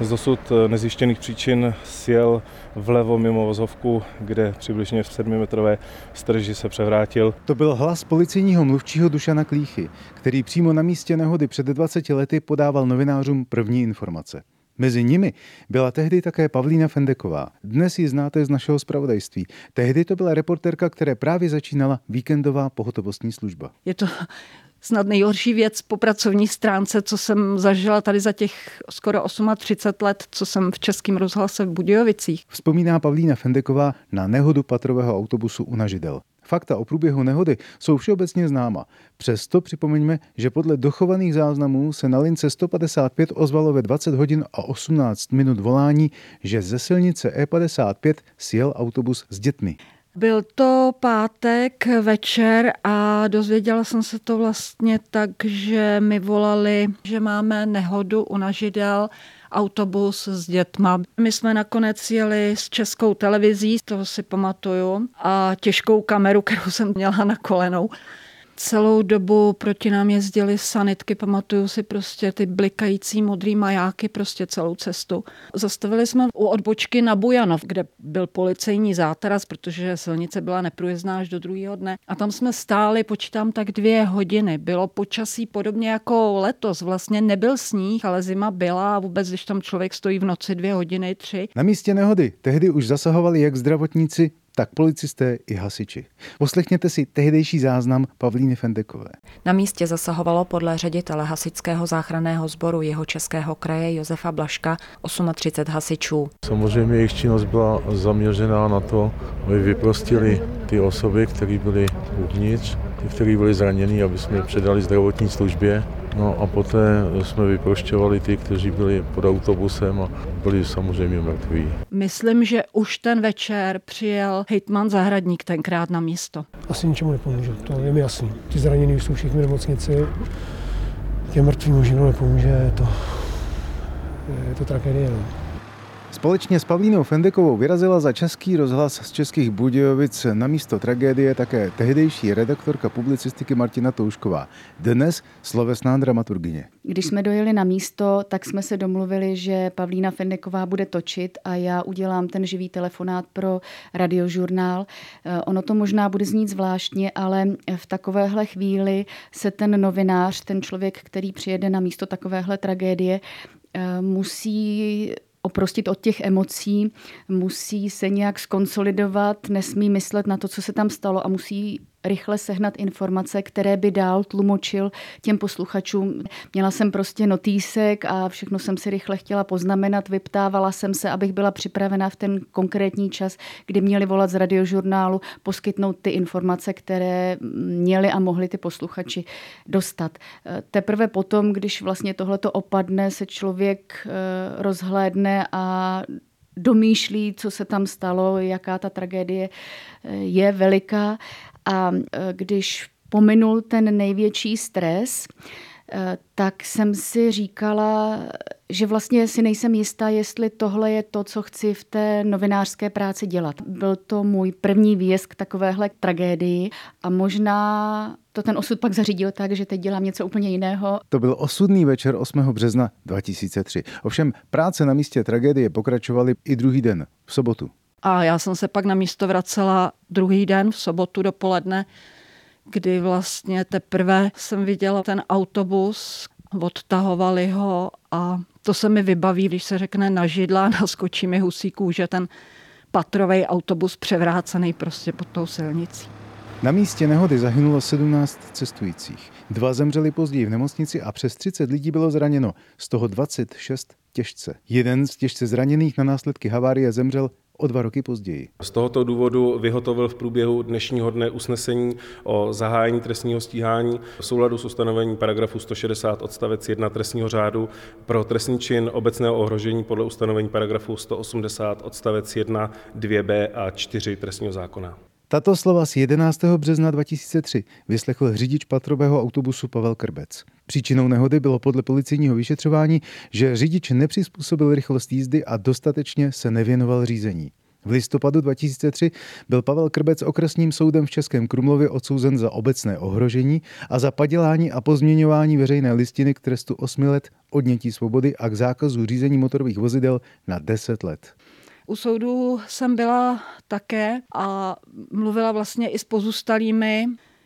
Z dosud nezjištěných příčin sjel vlevo mimo vozovku, kde přibližně v 7-metrové strži se převrátil. To byl hlas policejního mluvčího Dušana Klíchy, který přímo na místě nehody před 20 lety podával novinářům první informace. Mezi nimi byla tehdy také Pavlína Fendeková. Dnes ji znáte z našeho zpravodajství. Tehdy to byla reportérka, které právě začínala víkendová pohotovostní služba. Je to snad nejhorší věc po pracovní stránce, co jsem zažila tady za těch skoro 38 let, co jsem v Českém rozhlase v Budějovicích. Vzpomíná Pavlína Fendeková na nehodu patrového autobusu u Nažidel. Fakta o průběhu nehody jsou všeobecně známa. Přesto připomeňme, že podle dochovaných záznamů se na lince 155 ozvalo ve 20 hodin a 18 minut volání, že ze silnice E55 sjel autobus s dětmi. Byl to pátek večer a dozvěděla jsem se to vlastně tak, že mi volali, že máme nehodu u Nažidel, autobus s dětma. My jsme nakonec jeli s Českou televizí, toho si pamatuju, a těžkou kameru, kterou jsem měla na kolenou. Celou dobu proti nám jezdily sanitky, pamatuju si prostě ty blikající modrý majáky prostě celou cestu. Zastavili jsme u odbočky na Bujanov, kde byl policejní zátaras, protože silnice byla neprůjezdná až do druhého dne. A tam jsme stáli, počítám tak 2 hodiny. Bylo počasí podobně jako letos, vlastně nebyl sníh, ale zima byla a vůbec, když tam člověk stojí v noci 2 hodiny, 3. Na místě nehody tehdy už zasahovali jak zdravotníci, tak policisté i hasiči. Poslechněte si tehdejší záznam Pavlíny Fendekové. Na místě zasahovalo podle ředitele Hasičského záchranného sboru Jihočeského kraje Josefa Blaška 38 hasičů. Samozřejmě jejich činnost byla zaměřená na to, aby vyprostili ty osoby, které byly uvnitř, ty, které byly zraněni, aby jsme je předali zdravotní službě. No a poté jsme vyprošťovali ty, kteří byli pod autobusem a byli samozřejmě mrtví. Myslím, že už ten večer přijel hejtman Zahradník tenkrát na místo. Asi ničemu nepomůže, to je mi jasný. Ti zranění jsou všichni v nemocnici, těm mrtvým už jenom nepomůže, je to tragédie. Společně s Pavlínou Fendekovou vyrazila za Český rozhlas z Českých Budějovic na místo tragédie také tehdejší redaktorka publicistiky Martina Toušková, dnes slovesná dramaturgyně. Když jsme dojeli na místo, tak jsme se domluvili, že Pavlína Fendeková bude točit a já udělám ten živý telefonát pro Radiožurnál. Ono to možná bude znít zvláštně, ale v takovéhle chvíli se ten novinář, ten člověk, který přijede na místo takovéhle tragédie, musí oprostit od těch emocí, musí se nějak skonsolidovat, nesmí myslet na to, co se tam stalo a musí rychle sehnat informace, které by dál tlumočil těm posluchačům. Měla jsem prostě notýsek a všechno jsem si rychle chtěla poznamenat, vyptávala jsem se, abych byla připravena v ten konkrétní čas, kdy měli volat z Radiožurnálu, poskytnout ty informace, které měli a mohli ty posluchači dostat. Teprve potom, když vlastně tohleto opadne, se člověk rozhlédne a domýšlí, co se tam stalo, jaká ta tragédie je veliká. A když pominul ten největší stres, tak jsem si říkala, že vlastně si nejsem jistá, jestli tohle je to, co chci v té novinářské práci dělat. Byl to můj první výjezd k takovéhle tragédii a možná to ten osud pak zařídil tak, že teď dělám něco úplně jiného. To byl osudný večer 8. března 2003. Ovšem práce na místě tragédie pokračovaly i druhý den, v sobotu. A já jsem se pak na místo vracela druhý den, v sobotu dopoledne, kdy vlastně teprve jsem viděla ten autobus, odtahovali ho a to se mi vybaví, když se řekne Nažidla, naskočí mi husí kůže, ten patrovej autobus převrácený prostě pod tou silnicí. Na místě nehody zahynulo 17 cestujících. 2 zemřeli později v nemocnici a přes 30 lidí bylo zraněno, z toho 26 těžce. Jeden z těžce zraněných na následky havárie zemřel o 2 roky později. Z tohoto důvodu vyhotovil v průběhu dnešního dne usnesení o zahájení trestního stíhání v souladu s ustanovením paragrafu 160 odstavec 1 trestního řádu pro trestný čin obecného ohrožení podle ustanovení paragrafu 180 odstavec 1, 2b a 4 trestního zákona. Tato slova z 11. března 2003 vyslechl řidič patrového autobusu Pavel Krbec. Příčinou nehody bylo podle policejního vyšetřování, že řidič nepřizpůsobil rychlost jízdy a dostatečně se nevěnoval řízení. V listopadu 2003 byl Pavel Krbec okresním soudem v Českém Krumlově odsouzen za obecné ohrožení a za padělání a pozměňování veřejné listiny k trestu 8 let odnětí svobody a k zákazu řízení motorových vozidel na 10 let. U soudu jsem byla také a mluvila vlastně i s pozůstalými.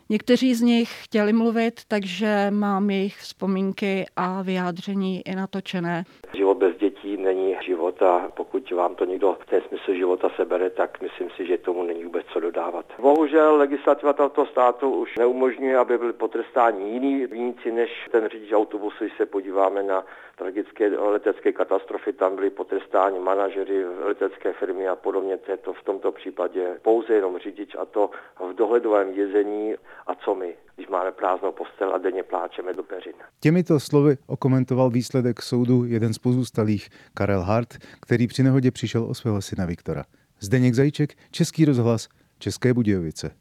Někteří z nich chtěli mluvit, takže mám jejich vzpomínky a vyjádření i natočené. Život bez dětí není život a pokud vám to někdo ten smysl života sebere, tak myslím si, že tomu není vůbec co dodávat. Bohužel legislativa tohoto státu už neumožňuje, aby byli potrestáni jiní viníci než ten řidič autobusu. Když se podíváme na tragické letecké katastrofy, tam byli potrestáni manažeři letecké firmy a podobně. To v tomto případě pouze jenom řidič, a to v dohledovém vězení. A co my, když máme prázdnou postel a denně pláčeme do peřin? Těmito slovy okomentoval výsledek soudu jeden z pozůstalých, Karel Hart, který při nehodě přišel o svého syna Viktora. Zdeněk Zajíček, Český rozhlas, České Budějovice.